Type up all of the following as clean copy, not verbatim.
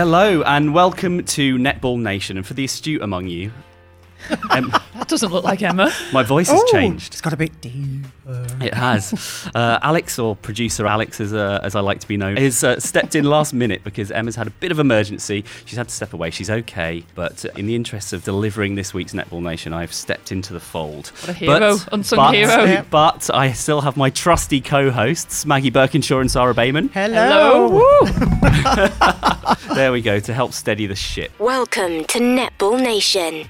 Hello and welcome to Netball Nation, and for the astute among you... that doesn't look like Emma. My voice has changed. It's got a bit deeper. It has. Alex, or producer Alex as I like to be known, is stepped in last minute because Emma's had a bit of emergency. She's had to step away. She's okay, but in the interest of delivering this week's Netball Nation, I've stepped into the fold. What a hero. Unsung hero. Yeah. But I still have my trusty co-hosts, Maggie Birkinshaw and Sarah Bayman. Hello. There we go, to help steady the ship. Welcome to Netball Nation.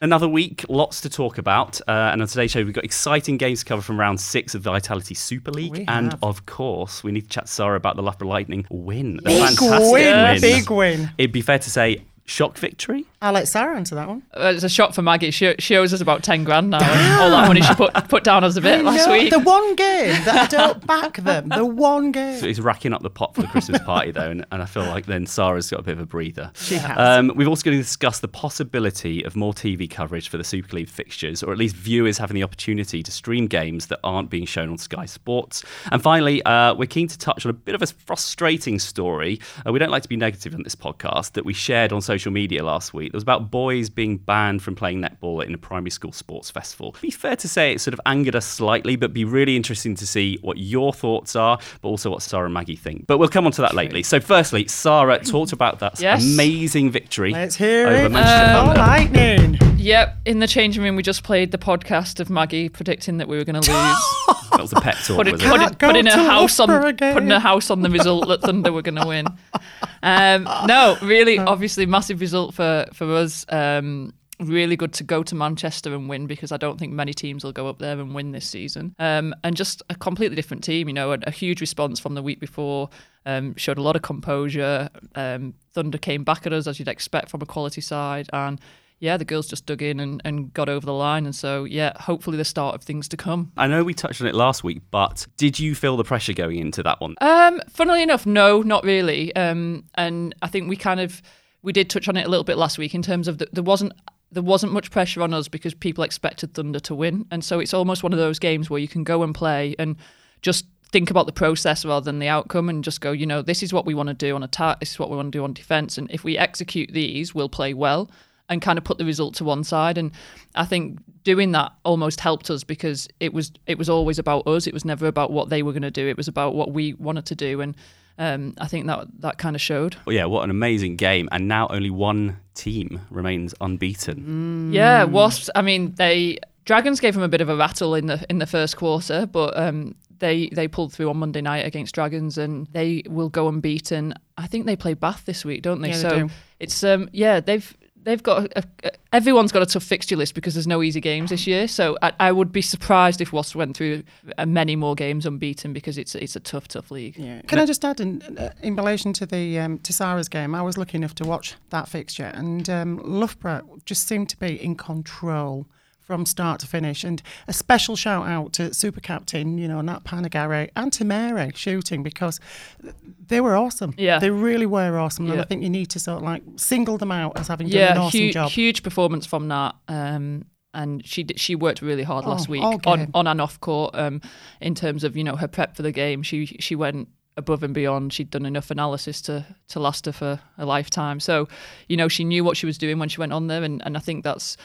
Another week, lots to talk about, and on today's show we've got exciting games to cover from round 6 of the Vitality Super League, and of course we need to chat to Sarah about the Loughborough Lightning win. Big win. It'd be fair to say, shock victory? I'll let Sarah into that one. It's a shock for Maggie. She owes us about 10 grand now. All that money she put down as a bit last week. The one game that I don't back them. The one game. So he's racking up the pot for the Christmas party though, and I feel like then Sarah's got a bit of a breather. She has. We've also going to discuss the possibility of more TV coverage for the Super League fixtures, or at least viewers having the opportunity to stream games that aren't being shown on Sky Sports. And finally, we're keen to touch on a bit of a frustrating story. We don't like to be negative on this podcast, that we shared on social media last week. It was about boys being banned from playing netball in a primary school sports festival. It'd be fair to say it sort of angered us slightly, but be really interesting to see what your thoughts are, but also what Sarah and Maggie think. But we'll come on to that lately. So firstly, Sarah talked about that amazing victory. Let's hear over it. Lightning. Yep, in the changing room we just played the podcast of Maggie predicting that we were going to lose. That was a pep talk, putting her house on the result that Thunder were going to win. No, really, obviously, massive result for us. Really good to go to Manchester and win, because I don't think many teams will go up there and win this season. And just a completely different team, you know, a huge response from the week before. Showed a lot of composure. Thunder came back at us, as you'd expect from a quality side, and... yeah, the girls just dug in and got over the line. And so, yeah, hopefully the start of things to come. I know we touched on it last week, but did you feel the pressure going into that one? Funnily enough, no, not really. And I think we did touch on it a little bit last week in terms of there wasn't much pressure on us because people expected Thunder to win. And so it's almost one of those games where you can go and play and just think about the process rather than the outcome, and just go, you know, this is what we want to do on attack, this is what we want to do on defence. And if we execute these, we'll play well. And kind of put the result to one side, and I think doing that almost helped us because it was always about us. It was never about what they were going to do. It was about what we wanted to do, and I think that kind of showed. Well, yeah, what an amazing game! And now only one team remains unbeaten. Yeah, Wasps. I mean, Dragons gave them a bit of a rattle in the first quarter, but they pulled through on Monday night against Dragons, and they will go unbeaten. I think they play Bath this week, don't they? Yeah, they do. It's They've got everyone's got a tough fixture list because there's no easy games this year. So I would be surprised if Wasps went through many more games unbeaten because it's a tough league. Yeah. Can I just add in relation to the to Sarah's game? I was lucky enough to watch that fixture, and Loughborough just seemed to be in control from start to finish. And a special shout out to Super Captain, you know, Nat Panagare and Tamara shooting, because they were awesome. Yeah. They really were awesome. Yeah. And I think you need to sort of like single them out as having done an awesome job. Yeah, huge performance from Nat. And she worked really hard last week on and off court in terms of, you know, her prep for the game. She went above and beyond. She'd done enough analysis to last her for a lifetime. So, you know, she knew what she was doing when she went on there. And I think that's...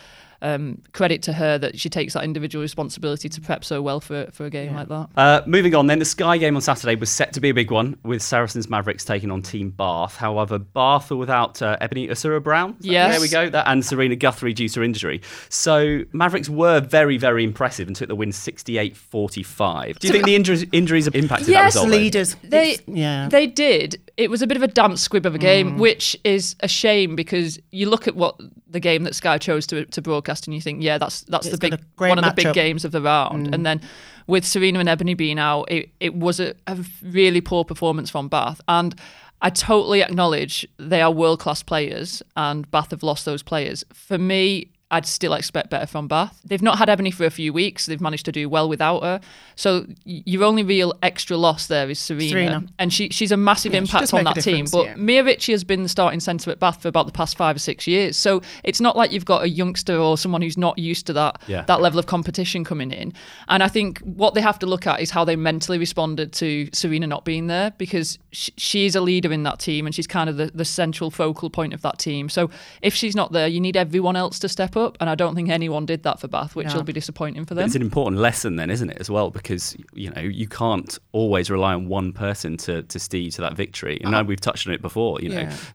credit to her that she takes that individual responsibility to prep so well for a game like that. Moving on then, the Sky game on Saturday was set to be a big one, with Saracens Mavericks taking on Team Bath. However, Bath are without Ebony Asura-Brown. Yes. There we go. And Serena Guthrie due to injury. So Mavericks were very, very impressive and took the win 68-45. Do you think the injuries have impacted that result? Yes, leaders. They did. It was a bit of a damp squib of a game, which is a shame because you look at what the game that Sky chose to broadcast, and you think, that's the big one of the big games of the round. And then with Serena and Ebony being out, it was a really poor performance from Bath. And I totally acknowledge they are world-class players, and Bath have lost those players. For me, I'd still expect better from Bath. They've not had Ebony for a few weeks. They've managed to do well without her. So your only real extra loss there is Serena. And she's a massive impact on that team. But Mia Ritchie has been the starting centre at Bath for about the past 5 or 6 years. So it's not like you've got a youngster or someone who's not used to that level of competition coming in. And I think what they have to look at is how they mentally responded to Serena not being there, because she's a leader in that team and she's kind of the central focal point of that team. So if she's not there, you need everyone else to step up, and I don't think anyone did that for Bath, which will be disappointing for them. But it's an important lesson then, isn't it, as well, because you can't always rely on one person to steer to that victory. And we've touched on it before,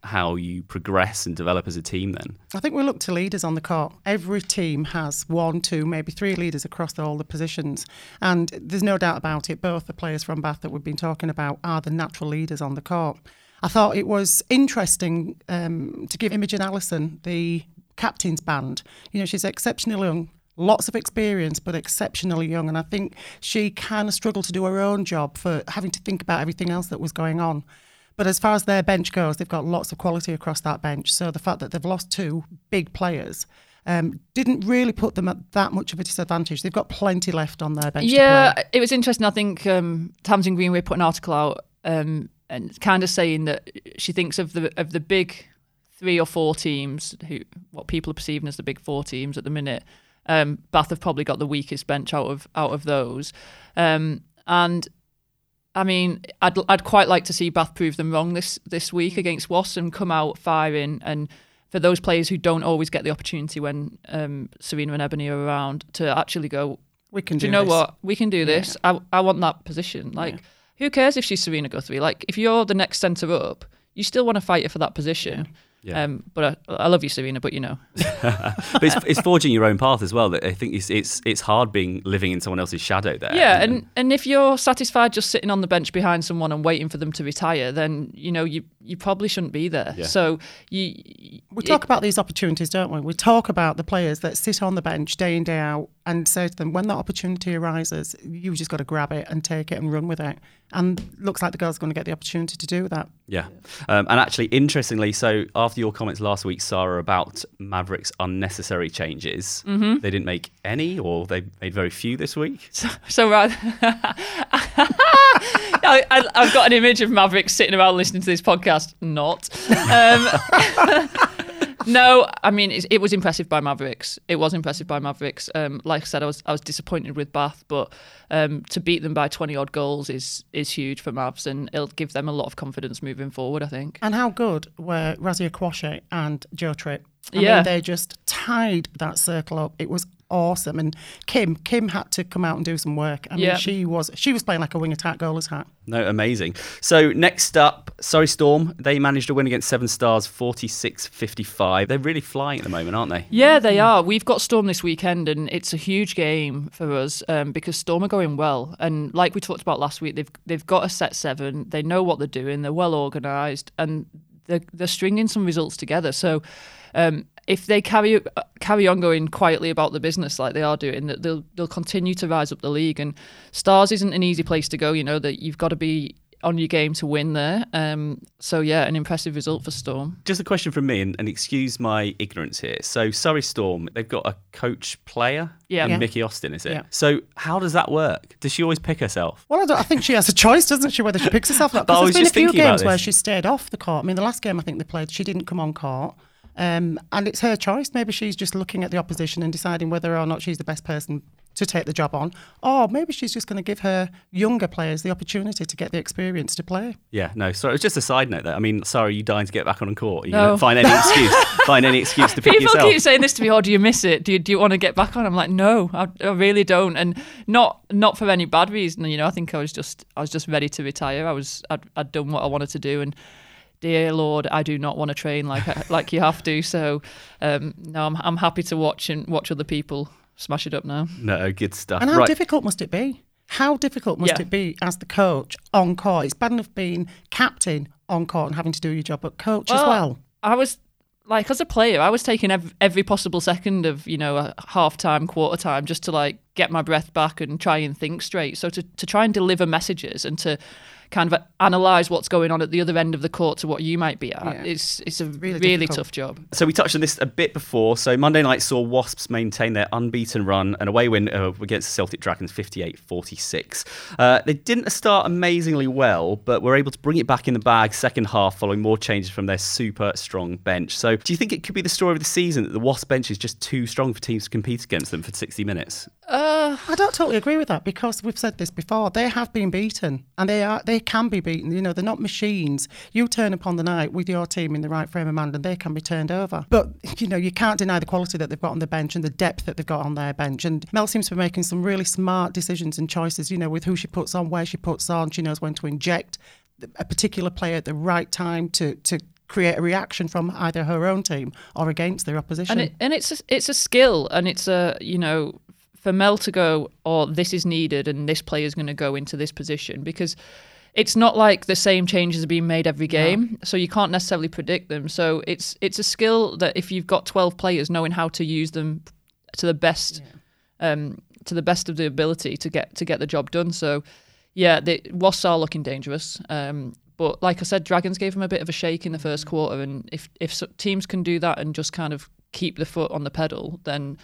how you progress and develop as a team then. I think we look to leaders on the court. Every team has 1, 2, maybe 3 leaders across all the positions, and there's no doubt about it, both the players from Bath that we've been talking about are the natural leaders on the court. I thought it was interesting to give Imogen Allison the captain's band. She's exceptionally young, lots of experience, but exceptionally young. And I think she kind of struggled to do her own job for having to think about everything else that was going on. But as far as their bench goes, they've got lots of quality across that bench. So the fact that they've lost 2 big players didn't really put them at that much of a disadvantage. They've got plenty left on their bench. Yeah, it was interesting. I think Tamsin Greenway put an article out and kind of saying that she thinks of the big 3 or 4 teams, what people are perceiving as the big 4 teams at the minute, Bath have probably got the weakest bench out of those. And I mean, I'd quite like to see Bath prove them wrong this week against Wasps and come out firing. And for those players who don't always get the opportunity when Serena and Ebony are around, to actually go, we can do this. You know what? We can do this. I want that position. Who cares if she's Serena Guthrie? If you're the next centre up, you still want to fight her for that position. Yeah. But I love you, Serena, but But it's forging your own path as well. I think it's hard living in someone else's shadow there. Yeah, and if you're satisfied just sitting on the bench behind someone and waiting for them to retire, then you probably shouldn't be there. Yeah. So we talk about these opportunities, don't we? We talk about the players that sit on the bench day in, day out, and say to them, when that opportunity arises, you've just got to grab it and take it and run with it. And looks like the girls are going to get the opportunity to do that. Yeah. And actually, interestingly, so after your comments last week, Sarah, about Mavericks' unnecessary changes, they didn't make any, or they made very few this week. So rather... I've got an image of Mavericks sitting around listening to this podcast. Not. No, I mean, it was impressive by Mavericks. Like I said, I was disappointed with Bath, but to beat them by 20-odd goals is huge for Mavs, and it'll give them a lot of confidence moving forward, I think. And how good were Razia Kwashe and Joe Tripp? I mean, they just tied that circle up. It was awesome. And Kim had to come out and do some work. I mean, she was playing like a wing attack goaler's hat. No, amazing. So next up, Surrey Storm. They managed a win against Seven Stars, 46-55. They're really flying at the moment, aren't they? Yeah, they are. We've got Storm this weekend, and it's a huge game for us because Storm are going well. And like we talked about last week, they've got a set 7. They know what they're doing. They're well organised, and they're stringing some results together. So. If they carry on going quietly about the business like they are doing, they'll continue to rise up the league. And Stars isn't an easy place to go. That you've got to be on your game to win there. So an impressive result for Storm. Just a question from me, and excuse my ignorance here. So Surrey Storm, they've got a coach player. Yeah. And Mickey Austin, is it? Yeah. So how does that work? Does she always pick herself? Well, I think she has a choice, doesn't she, whether she picks herself or not? Because there's been a few games where she stayed off the court. I mean, the last game I think they played, she didn't come on court. And it's her choice. Maybe she's just looking at the opposition and deciding whether or not she's the best person to take the job on, or maybe she's just going to give her younger players the opportunity to get the experience to play. Yeah, no, sorry, it was just a side note there. I mean, sorry, you dying to get back on court? You no. Find any excuse. Find any excuse to pick yourself. People keep saying this to me, do you miss it? Do you want to get back on? I'm like, no, I really don't, and not for any bad reason. I think I was just ready to retire. I'd done what I wanted to do, and. Dear Lord, I do not want to train like you have to. So, no, I'm happy to watch other people smash it up now. No, good stuff. And how difficult must it be? How difficult must it be as the coach on court? It's bad enough being captain on court and having to do your job, but coach as well. I was as a player, I was taking every possible second of half time, quarter time, just to get my breath back and try and think straight. So to try and deliver messages and to kind of analyse what's going on at the other end of the court to what you might be at, it's a really tough job. So we touched on this a bit before. So Monday night saw Wasps maintain their unbeaten run and away win against the Celtic Dragons 58-46. They didn't start amazingly well, but were able to bring it back in the bag second half following more changes from their super strong bench. So do you think it could be the story of the season that the Wasps bench is just too strong for teams to compete against them for 60 minutes? I don't totally agree with that, because we've said this before. They have been beaten, and they can be beaten. You know, they're not machines. You turn upon the night with your team in the right frame of mind and they can be turned over. But, you know, you can't deny the quality that they've got on the bench and the depth that they've got on their bench. And Mel seems to be making some really smart decisions and choices, you know, with who she puts on, where she puts on. She knows when to inject a particular player at the right time to create a reaction from either her own team or against their opposition. And it's a skill, and it's a, you know, for Mel to go, oh, this is needed and this player is going to go into this position, because it's not like the same changes are being made every game, so you can't necessarily predict them. So it's a skill that if you've got 12 players, knowing how to use them to the best to the best of the ability to get the job done. So yeah, the Wasps are looking dangerous. But like I said, Dragons gave them a bit of a shake in the first quarter, and if teams can do that and just kind of keep the foot on the pedal, then,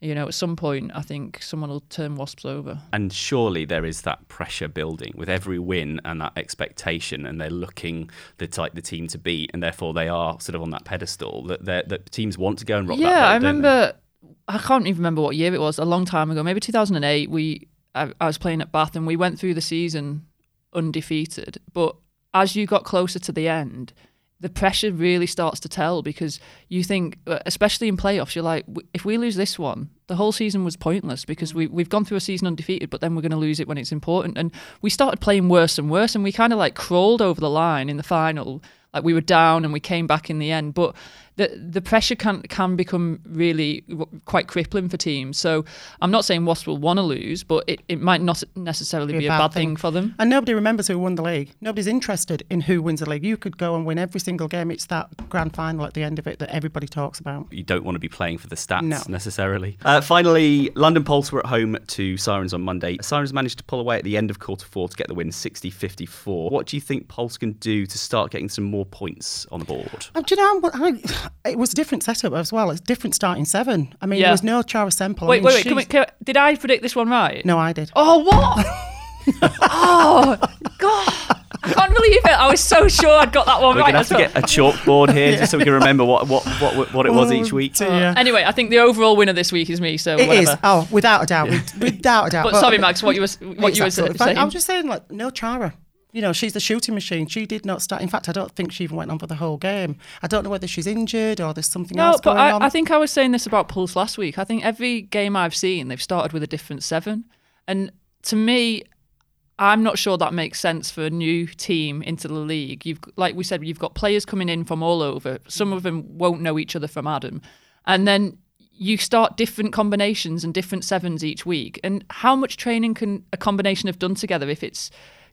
you know, at some point, I think someone will turn Wasps over. And surely there is that pressure building with every win and that expectation, and they're looking the type the team to beat, and therefore they are sort of on that pedestal that teams want to go and rock that boat. Yeah, I remember, I can't even remember what year it was, a long time ago, maybe 2008, I was playing at Bath and we went through the season undefeated, but as you got closer to the end, the pressure really starts to tell, because you think, especially in playoffs, you're like, if we lose this one, the whole season was pointless, because we've gone through a season undefeated, but then we're going to lose it when it's important. And we started playing worse and worse, and we kind of like crawled over the line in the final. Like, we were down and we came back in the end. But the pressure can become really quite crippling for teams. So I'm not saying Wasps will want to lose, but it might not necessarily be a bad thing for them. And nobody remembers who won the league. Nobody's interested in who wins the league. You could go and win every single game. It's that grand final at the end of it that everybody talks about. You don't want to be playing for the stats necessarily. Finally, London Pulse were at home to Sirens on Monday. Sirens managed to pull away at the end of quarter four to get the win 60-54. What do you think Pulse can do to start getting some more points on the board? Do you know what? It was a different setup as well. It's different starting seven. I mean, there was no Chara Sample. Wait. Did I predict this one right? No, I did. Oh, what? Oh, God. I can't believe it. I was so sure I'd got that one right. We're going to have to get a chalkboard here just so we can remember what it was each week. Anyway, I think the overall winner this week is me, so it whatever. Is. Oh, without a doubt. Without a doubt. But sorry, Max, what you were saying. I was just saying, like, no Chara. You know, she's the shooting machine. She did not start. In fact, I don't think she even went on for the whole game. I don't know whether she's injured or there's something else going on. No, but I think I was saying this about Pulse last week. I think every game I've seen, they've started with a different seven. And to me, I'm not sure that makes sense for a new team into the league. Like we said, you've got players coming in from all over. Some of them won't know each other from Adam. And then you start different combinations and different sevens each week. And how much training can a combination have done together if it's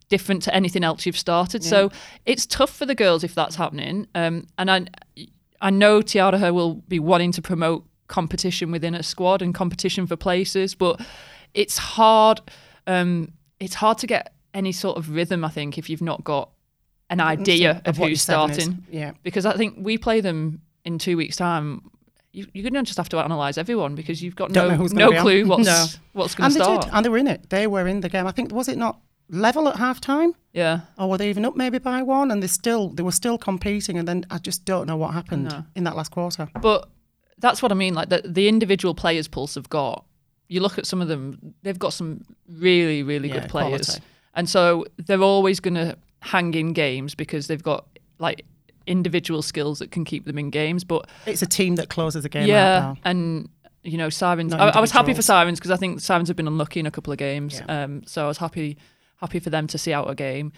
different to anything else you've started? So it's tough for the girls if that's happening, and I know Tiara Her will be wanting to promote competition within a squad and competition for places, but it's hard to get any sort of rhythm, I think, if you've not got an idea of who's starting, because I think we play them in 2 weeks time. You're going to just have to analyse everyone, because you've got no clue what's going to start. And they were in it. They were in the game. I think, was it not level at half time? Yeah. Or were they even up maybe by one? And they were still competing, and then I just don't know what happened in that last quarter. But that's what I mean, like the individual players Pulse have got. You look at some of them, they've got some really, really good players. Quality. And so they're always going to hang in games because they've got like individual skills that can keep them in games. But it's a team that closes a game out now. And you know, Sirens, I was happy for Sirens because I think Sirens have been unlucky in a couple of games. Yeah. So I was happy for them to see out a game.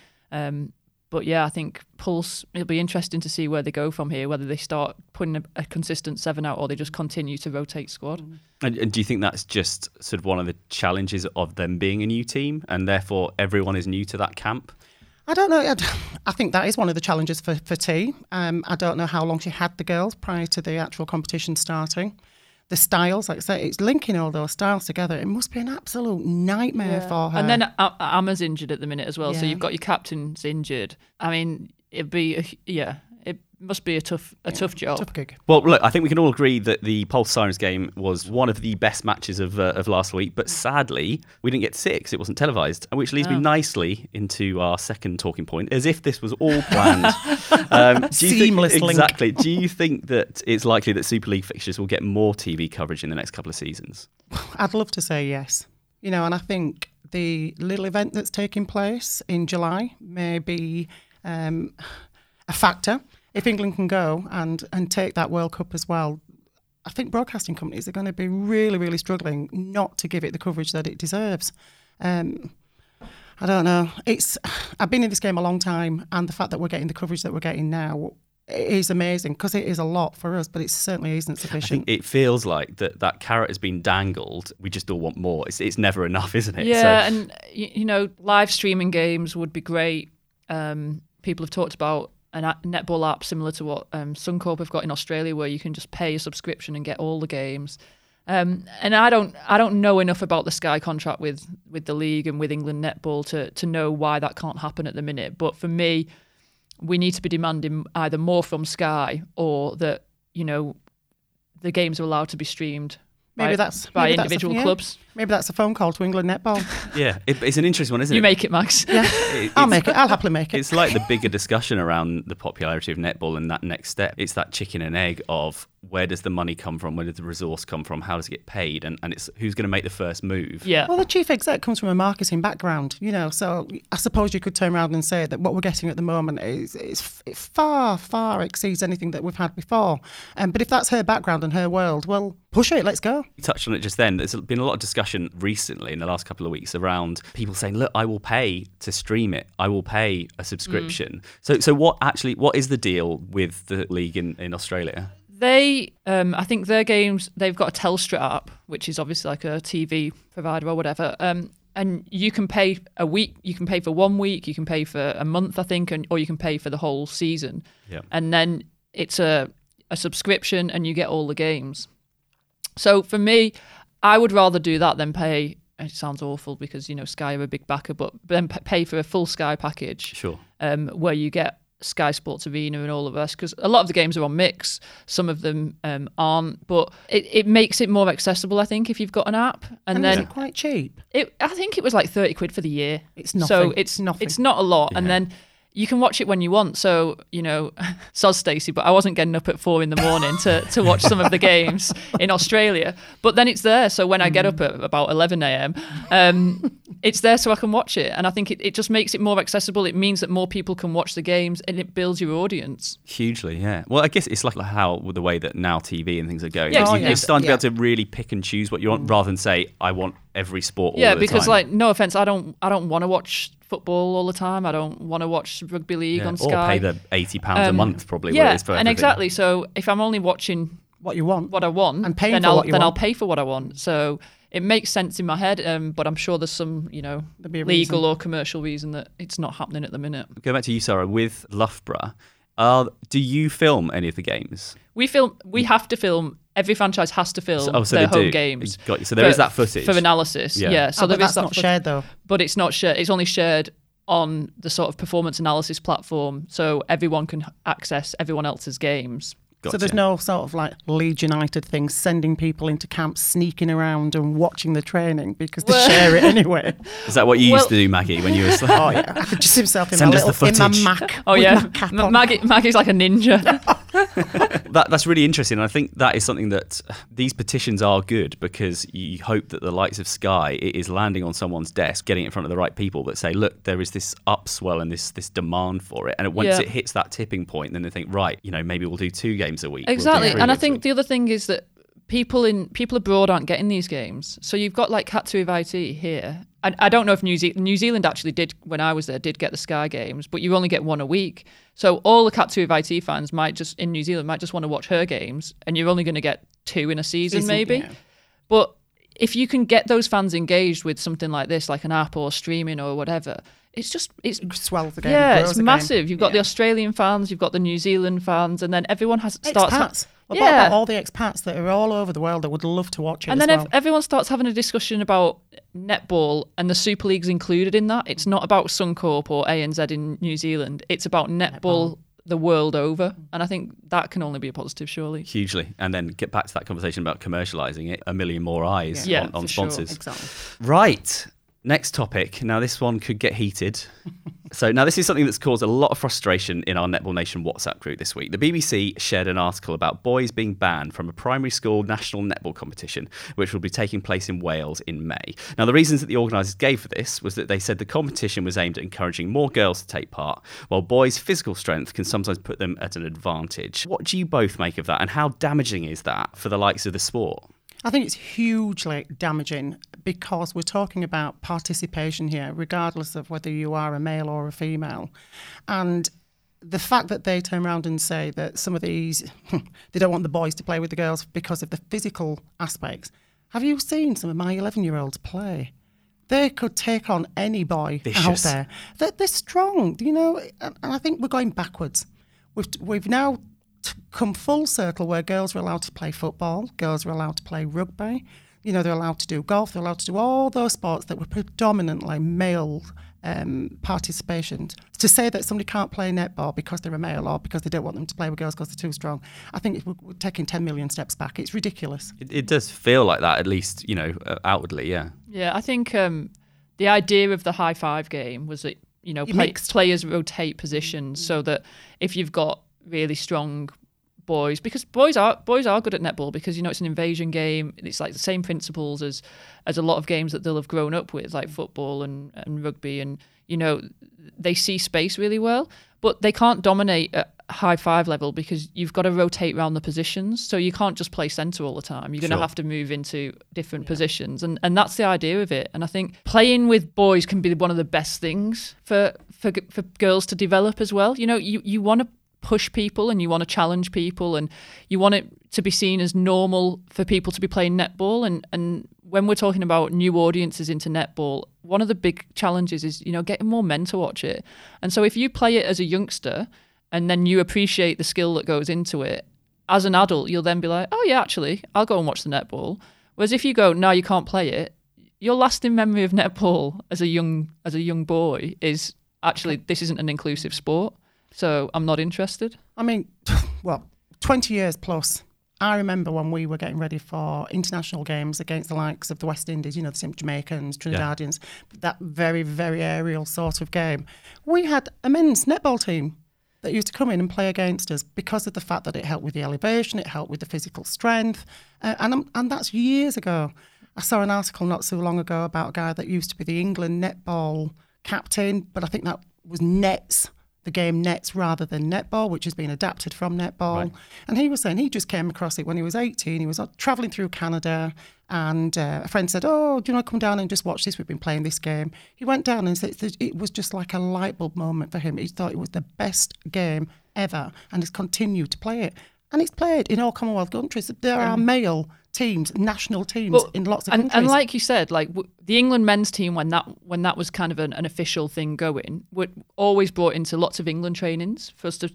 But yeah, I think Pulse, it'll be interesting to see where they go from here, whether they start putting a consistent seven out or they just continue to rotate squad. And do you think that's just sort of one of the challenges of them being a new team, and therefore everyone is new to that camp? I don't know. I think that is one of the challenges for T. I don't know how long she had the girls prior to the actual competition starting. the styles, like I say, it's linking all those styles together. It must be an absolute nightmare for her. And then Emma's injured at the minute as well, so you've got your captains injured. I mean, it'd be it must be a tough job. Tough gig. Well, look, I think we can all agree that the Pulse Sirens game was one of the best matches of last week, but sadly, we didn't get to see it because it wasn't televised, which leads me nicely into our second talking point, as if this was all planned. Exactly. Do you think that it's likely that Super League fixtures will get more TV coverage in the next couple of seasons? I'd love to say yes. You know, and I think the little event that's taking place in July may be a factor. If England can go and take that World Cup as well, I think broadcasting companies are going to be really, really struggling not to give it the coverage that it deserves. I don't know. I've been in this game a long time, and the fact that we're getting the coverage that we're getting now, it is amazing, because it is a lot for us, but it certainly isn't sufficient. I think it feels like that carrot has been dangled. We just all want more. It's never enough, isn't it? Yeah, so. And you know, live streaming games would be great. People have talked about a netball app similar to what Suncorp have got in Australia, where you can just pay a subscription and get all the games. And I don't know enough about the Sky contract with the league and with England Netball to know why that can't happen at the minute. But for me, we need to be demanding either more from Sky, or that, you know, the games are allowed to be streamed. Maybe by individual clubs. Maybe that's a phone call to England Netball. Yeah, it's an interesting one, isn't it? You make it, Max. Yeah, I'll make it. I'll happily make it. It's like the bigger discussion around the popularity of netball and that next step. It's that chicken and egg of, where does the money come from? Where does the resource come from? How does it get paid? And it's who's going to make the first move? Yeah. Well, the chief exec comes from a marketing background, you know, so I suppose you could turn around and say that what we're getting at the moment is far, far exceeds anything that we've had before. But if that's her background and her world, well, push it, let's go. You touched on it just then. There's been a lot of discussion recently in the last couple of weeks around people saying, look, I will pay to stream it. I will pay a subscription. So what is the deal with the league in Australia? They, I think their games, they've got a Telstra app, which is obviously like a TV provider or whatever. And you can pay a week, you can pay for 1 week, you can pay for a month, I think, or you can pay for the whole season. Yeah. And then it's a subscription and you get all the games. So for me, I would rather do that than pay, it sounds awful because, you know, Sky are a big backer, but then pay for a full Sky package. Sure. Where you get Sky Sports Arena and all of us, because a lot of the games are on Mix, some of them aren't, but it makes it more accessible, I think, if you've got an app. And then is it quite cheap? I think it was like 30 quid for the year. It's nothing. So it's nothing. It's not a lot. Yeah. And then you can watch it when you want. So, you know, soz Stacey, but I wasn't getting up at 4 a.m. to watch some of the games in Australia. But then it's there. So when I get up at about 11 a.m, it's there so I can watch it. And I think it just makes it more accessible. It means that more people can watch the games and it builds your audience. Hugely, yeah. Well, I guess it's like how the way that now TV and things are going. Yeah, you're starting to be able to really pick and choose what you want, rather than say, I want every sport all the time. Yeah, because, like, no offence, I don't want to watch football all the time. I don't want to watch rugby league on Sky. Or pay the £80 a month, probably. Yeah, and exactly. So if I'm only watching what I want, and paying then I'll pay for what I want. So it makes sense in my head, but I'm sure there's some, you know, legal or commercial reason that it's not happening at the minute. Go back to you, Sarah, with Loughborough. Do you film any of the games? We have to film. Every franchise has to film their home games. Got you. So there is that footage. For analysis, yeah. So there is that footage. That's not shared, though. But it's not shared. It's only shared on the sort of performance analysis platform, so everyone can access everyone else's games. Gotcha. So there's no sort of like Leeds United thing, sending people into camps, sneaking around and watching the training because they share it anyway. Is that what you used to do, Maggie, when you were like, oh yeah, I could just himself in my Mac. Oh yeah, Maggie's like a ninja. That's really interesting. I think that is something that these petitions are good, because you hope that the likes of Sky, it is landing on someone's desk, getting it in front of the right people that say, look, there is this upswell and this demand for it. And once it hits that tipping point, then they think, right, you know, maybe we'll do 2 games a week. Exactly. And I think the other thing is that people abroad aren't getting these games. So you've got like Cat Two of IT here. And I don't know if New Zealand actually did, when I was there, did get the Sky games, but you only get one a week. So all the Cat Two of IT fans in New Zealand might just want to watch her games, and you're only going to get 2 in a season maybe. Yeah. But if you can get those fans engaged with something like this, like an app or streaming or whatever, it's swells the game. Yeah, it's massive. You've got the Australian fans, you've got the New Zealand fans, and then everyone has starts. Well, yeah. What about all the expats that are all over the world that would love to watch it? And then everyone starts having a discussion about netball, and the Super League's included in that. It's not about Suncorp or ANZ in New Zealand. It's about netball the world over, and I think that can only be a positive, surely. Hugely. And then get back to that conversation about commercialising it. A million more eyes on sponsors. Sure. Exactly. Right. Next topic. Now, this one could get heated. So now this is something that's caused a lot of frustration in our Netball Nation WhatsApp group this week. The BBC shared an article about boys being banned from a primary school national netball competition, which will be taking place in Wales in May. Now, the reasons that the organisers gave for this was that they said the competition was aimed at encouraging more girls to take part, while boys' physical strength can sometimes put them at an advantage. What do you both make of that, and how damaging is that for the likes of the sport? I think it's hugely damaging, because we're talking about participation here, regardless of whether you are a male or a female. And the fact that they turn around and say that some of these, they don't want the boys to play with the girls because of the physical aspects. Have you seen some of my 11-year-olds play? They could take on any boy out there. They're strong, you know, and I think we're going backwards. We've now come full circle where girls are allowed to play football, girls are allowed to play rugby, you know, they're allowed to do golf, they're allowed to do all those sports that were predominantly male participation. To say that somebody can't play netball because they're a male, or because they don't want them to play with girls because they're too strong, I think we're taking 10 million steps back. It's ridiculous. It does feel like that, at least, you know, outwardly, yeah. Yeah, I think the idea of the high five game was that, you know, players rotate positions so that if you've got really strong boys, because boys are good at netball, because, you know, it's an invasion game. It's like the same principles as a lot of games that they'll have grown up with, like football and rugby, and, you know, they see space really well, but they can't dominate at high five level because you've got to rotate around the positions. So you can't just play centre all the time. You're going to have to move into different positions, and that's the idea of it. And I think playing with boys can be one of the best things for girls to develop as well. You know, you want to push people, and you want to challenge people, and you want it to be seen as normal for people to be playing netball. And when we're talking about new audiences into netball, one of the big challenges is, you know, getting more men to watch it. And so if you play it as a youngster and then you appreciate the skill that goes into it, as an adult, you'll then be like, oh yeah, actually, I'll go and watch the netball. Whereas if you go, no, you can't play it, your lasting memory of netball as a young boy is, actually, this isn't an inclusive sport. So I'm not interested. I mean, 20 years plus. I remember when we were getting ready for international games against the likes of the West Indies, you know, the Jamaicans, Trinidadians, that very, very aerial sort of game. We had a men's netball team that used to come in and play against us because of the fact that it helped with the elevation, it helped with the physical strength. And that's years ago. I saw an article not so long ago about a guy that used to be the England netball captain, but I think that was nets. The game nets rather than netball, which has been adapted from netball. Right. And he was saying he just came across it when he was 18. He was travelling through Canada, and a friend said, oh, do you want to come down and just watch this? We've been playing this game. He went down and said it was just like a light bulb moment for him. He thought it was the best game ever, and has continued to play it. And it's played in all Commonwealth countries. There are male teams, national teams in lots of countries. And like you said, like the England men's team, when that was kind of an official thing going, were always brought into lots of England trainings for us to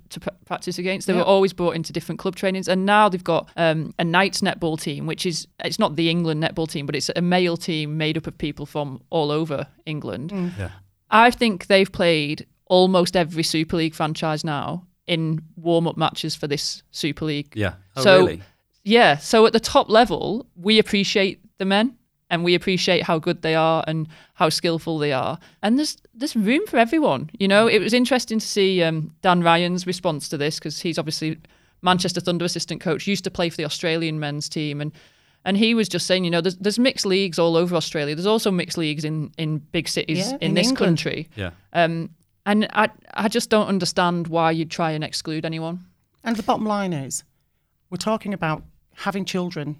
practice against. They were always brought into different club trainings. And now they've got a Knights netball team, which is, it's not the England netball team, but it's a male team made up of people from all over England. Mm. Yeah. I think they've played almost every Super League franchise now in warm-up matches for this Super League. Yeah. Oh, so, really? Yeah. So at the top level, we appreciate the men, and we appreciate how good they are and how skillful they are. And there's room for everyone. You know, it was interesting to see Dan Ryan's response to this, because he's obviously Manchester Thunder assistant coach, used to play for the Australian men's team. And he was just saying, you know, there's mixed leagues all over Australia. There's also mixed leagues in big cities in this England. Country. Yeah. And I just don't understand why you'd try and exclude anyone. And the bottom line is, we're talking about having children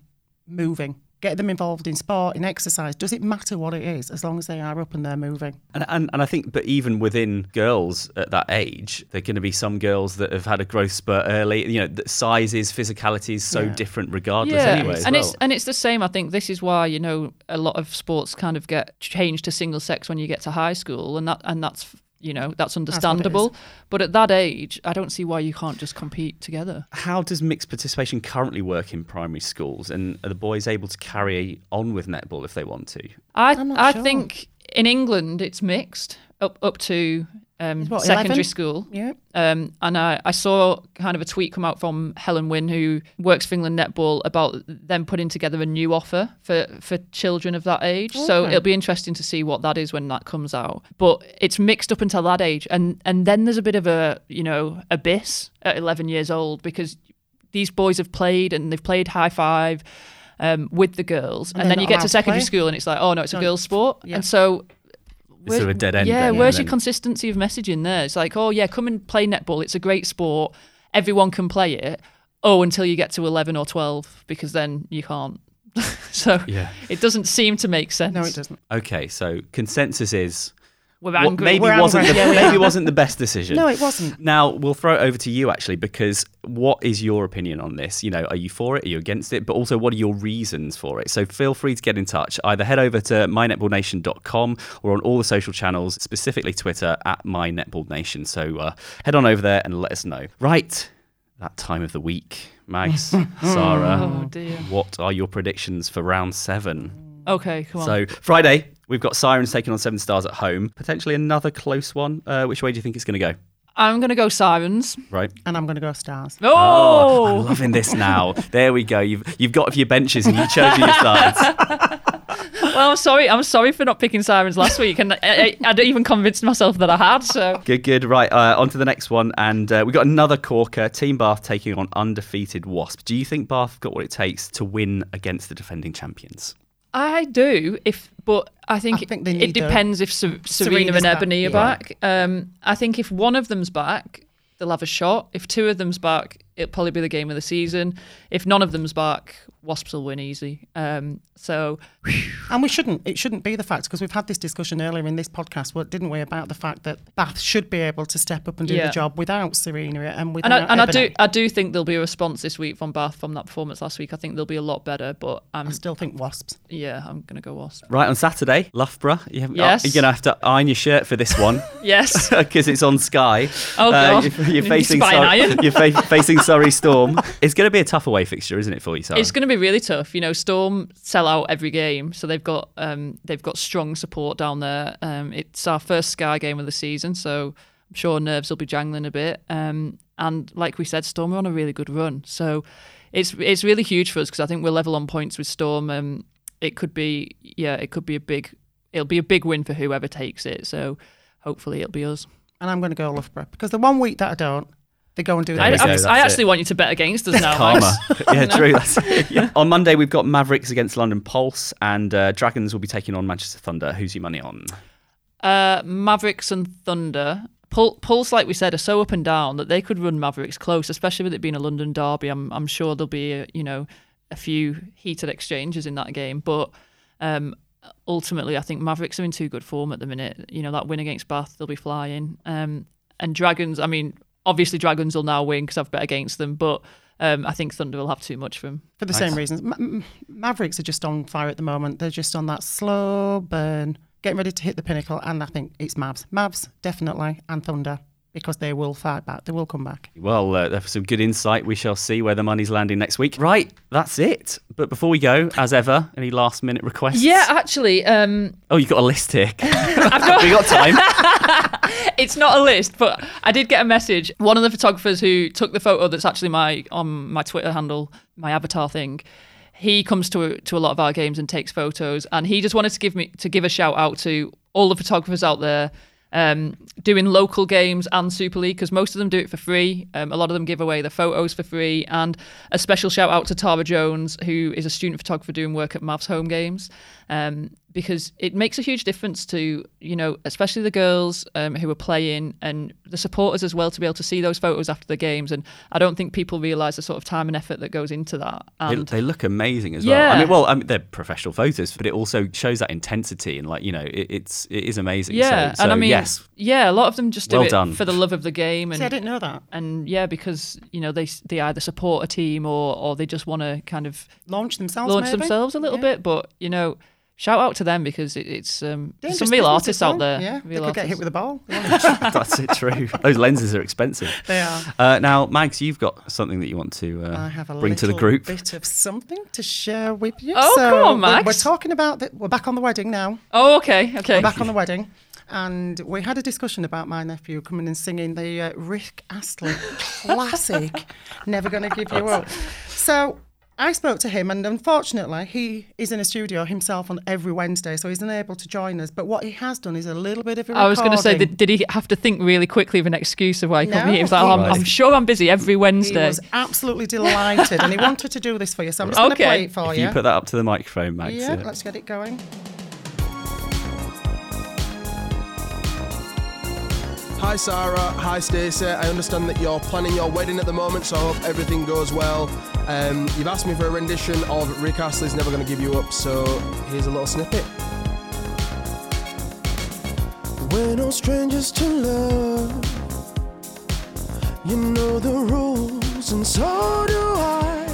moving, get them involved in sport, in exercise. Does it matter what it is, as long as they are up and they're moving? And I think, but even within girls at that age, there are going to be some girls that have had a growth spurt early. You know, that sizes, physicality is so different regardless anyway. And it's the same. I think this is why, you know, a lot of sports kind of get changed to single sex when you get to high school, and that's you know, that's understandable. That's but at that age, I don't see why you can't just compete together. How does mixed participation currently work in primary schools? And are the boys able to carry on with netball if they want to? I'm not sure. Think in England it's mixed up to secondary 11? School. Yeah. And I saw kind of a tweet come out from Helen Wynn, who works for England Netball, about them putting together a new offer for children of that age. Okay. So it'll be interesting to see what that is when that comes out. But it's mixed up until that age. And then there's a bit of a, you know, abyss at 11 years old, because these boys have played and they've played high five with the girls. And then you get to secondary school and it's like, oh no, it's a girls' sport. Yeah. And so... It's sort of a dead end. Yeah, where's your consistency of messaging there? It's like, oh yeah, come and play netball. It's a great sport. Everyone can play it. Oh, until you get to 11 or 12, because then you can't. So yeah, it doesn't seem to make sense. No, it doesn't. Okay, so consensus is... We're angry. Maybe wasn't the best decision. No, it wasn't. Now, we'll throw it over to you, actually, because what is your opinion on this? You know, are you for it? Are you against it? But also, what are your reasons for it? So feel free to get in touch. Either head over to mynetballnation.com or on all the social channels, specifically Twitter, @mynetballnation. So head on over there and let us know. Right, that time of the week. Mags, Sarah, what are your predictions for round 7? Okay, come on. So Friday... We've got Sirens taking on Seven Stars at home. Potentially another close one. Which way do you think it's going to go? I'm going to go Sirens. Right. And I'm going to go Stars. Oh! I'm loving this now. There we go. You've got your benches and you've chosen your sides. Well, I'm sorry for not picking Sirens last week. And I even convinced myself that I had, so... Good. Right, on to the next one. And we've got another corker. Team Bath taking on undefeated Wasps. Do you think Bath got what it takes to win against the defending champions? I do, but I think it depends if Serena and Ebony are back. I think if one of them's back, they'll have a shot. If two of them's back, it'll probably be the game of the season. If none of them's back, Wasps will win easy. And it shouldn't be the fact, because we've had this discussion earlier in this podcast, didn't we, about the fact that Bath should be able to step up and do the job without Serena and without Ebony. I do think there'll be a response this week from Bath from that performance last week. I think they'll be a lot better, but I still think Wasps. Yeah, I'm going to go Wasps. Right, on Saturday, Loughborough. You're going to have to iron your shirt for this one. Yes. Because it's on Sky. Oh, God. You're facing Surrey Storm. It's going to be a tough away fixture, isn't it, for you, Sarah? It's going to be really tough. You know, Storm sell out every game, so they've got strong support down there. It's our first Sky game of the season, so I'm sure nerves will be jangling a bit. And like we said, Storm are on a really good run, so it's really huge for us, because I think we're level on points with Storm. It'll be a big win for whoever takes it. So hopefully it'll be us. And I'm going to go Loughborough, because the one week that I don't, they go and do that. I actually want you to bet against us now. Karma. Yeah, true. Yeah. On Monday, we've got Mavericks against London Pulse, and Dragons will be taking on Manchester Thunder. Who's your money on? Mavericks and Thunder. Pulse, like we said, are so up and down that they could run Mavericks close, especially with it being a London derby. I'm sure there'll be a few heated exchanges in that game, but ultimately, I think Mavericks are in too good form at the minute. You know, that win against Bath, they'll be flying. And Dragons, obviously, Dragons will now win because I've bet against them, but I think Thunder will have too much for them. For the same reasons. Mavericks are just on fire at the moment. They're just on that slow burn, getting ready to hit the pinnacle, and I think it's Mavs. Mavs, definitely, and Thunder, because they will fight back. They will come back. Well, that's some good insight. We shall see where the money's landing next week. Right, that's it. But before we go, as ever, any last-minute requests? Yeah, actually... Oh, you've got a list here. We've got time. It's not a list, but I did get a message. One of the photographers who took the photo that's actually on my Twitter handle, my avatar thing, he comes to a lot of our games and takes photos, and he just wanted to give a shout out to all the photographers out there doing local games and Super League, because most of them do it for free. A lot of them give away the photos for free. And a special shout out to Tara Jones, who is a student photographer doing work at Mavs home games, because it makes a huge difference to, especially the girls who are playing, and the supporters as well, to be able to see those photos after the games. And I don't think people realise the sort of time and effort that goes into that. And they look amazing as well. They're professional photos, but it also shows that intensity, and it is amazing. Yeah, so, and yes. Yeah, a lot of them just do it for the love of the game. And see, I didn't know that. And yeah, because they either support a team or they just want to kind of launch themselves a little bit. But shout out to them because it's some real artists out there. Yeah, they could get hit with a ball. That's it, true. Those lenses are expensive. They are. Now, Mags, you've got something that you want to bring to the group. I have a bit of something to share with you. Oh, so come on, Mags. We're talking about that. We're back on the wedding now. Oh, okay. We're back on the wedding. And we had a discussion about my nephew coming and singing the Rick Astley classic, Never Gonna Give You Up. So I spoke to him, and unfortunately he is in a studio himself on every Wednesday, so he's unable to join us. But what he has done is a little bit of a recording. I was going to say, did he have to think really quickly of an excuse of why he couldn't? He was like, I'm sure I'm busy every Wednesday. He was absolutely delighted, and he wanted to do this for you, so I'm just going to play it for you. You put that up to the microphone, Max. Yeah, let's get it going. Hi Sarah, hi Stacey, I understand that you're planning your wedding at the moment, so I hope everything goes well. You've asked me for a rendition of Rick Astley's Never Gonna Give You Up, so here's a little snippet. We're no strangers to love, you know the rules and so do I.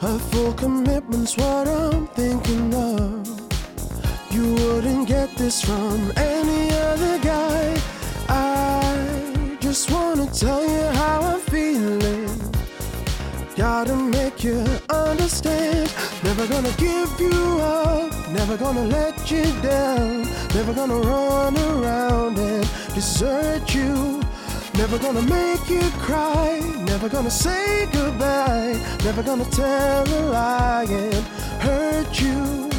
Her full commitment's what I'm thinking of. You wouldn't get this from any other guy. I just wanna tell you how I'm feeling. Gotta make you understand. Never gonna give you up, never gonna let you down, never gonna run around and desert you, never gonna make you cry, never gonna say goodbye, never gonna tell a lie and hurt you.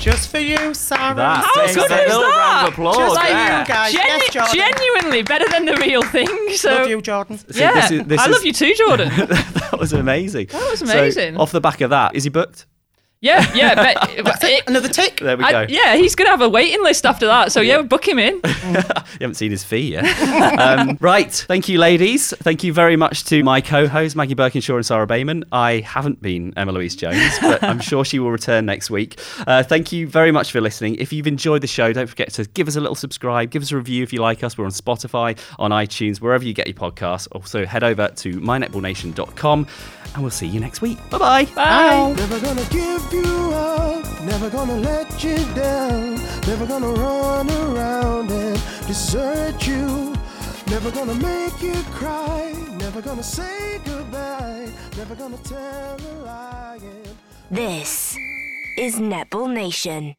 Just for you, Sarah. How good is that? Round applause. Just for you guys. Yes, genuinely better than the real thing. So. Love you, Jordan. So yeah, I love you too, Jordan. That was amazing. So, off the back of that, is he booked? Yeah. Another tick. There we go. Yeah, he's going to have a waiting list after that. So, yeah, book him in. You haven't seen his fee yet. Right. Thank you, ladies. Thank you very much to my co-hosts, Maggie Birkinshaw and Sarah Bayman. I haven't been Emma Louise Jones, but I'm sure she will return next week. Thank you very much for listening. If you've enjoyed the show, don't forget to give us a little subscribe, give us a review if you like us. We're on Spotify, on iTunes, wherever you get your podcasts. Also, head over to mynetballnation.com and we'll see you next week. Bye-bye. Bye. Never gonna give you up, never gonna let you down, never gonna run around and desert you, never gonna make you cry, never gonna say goodbye, never gonna tell a lie. This is Netball Nation.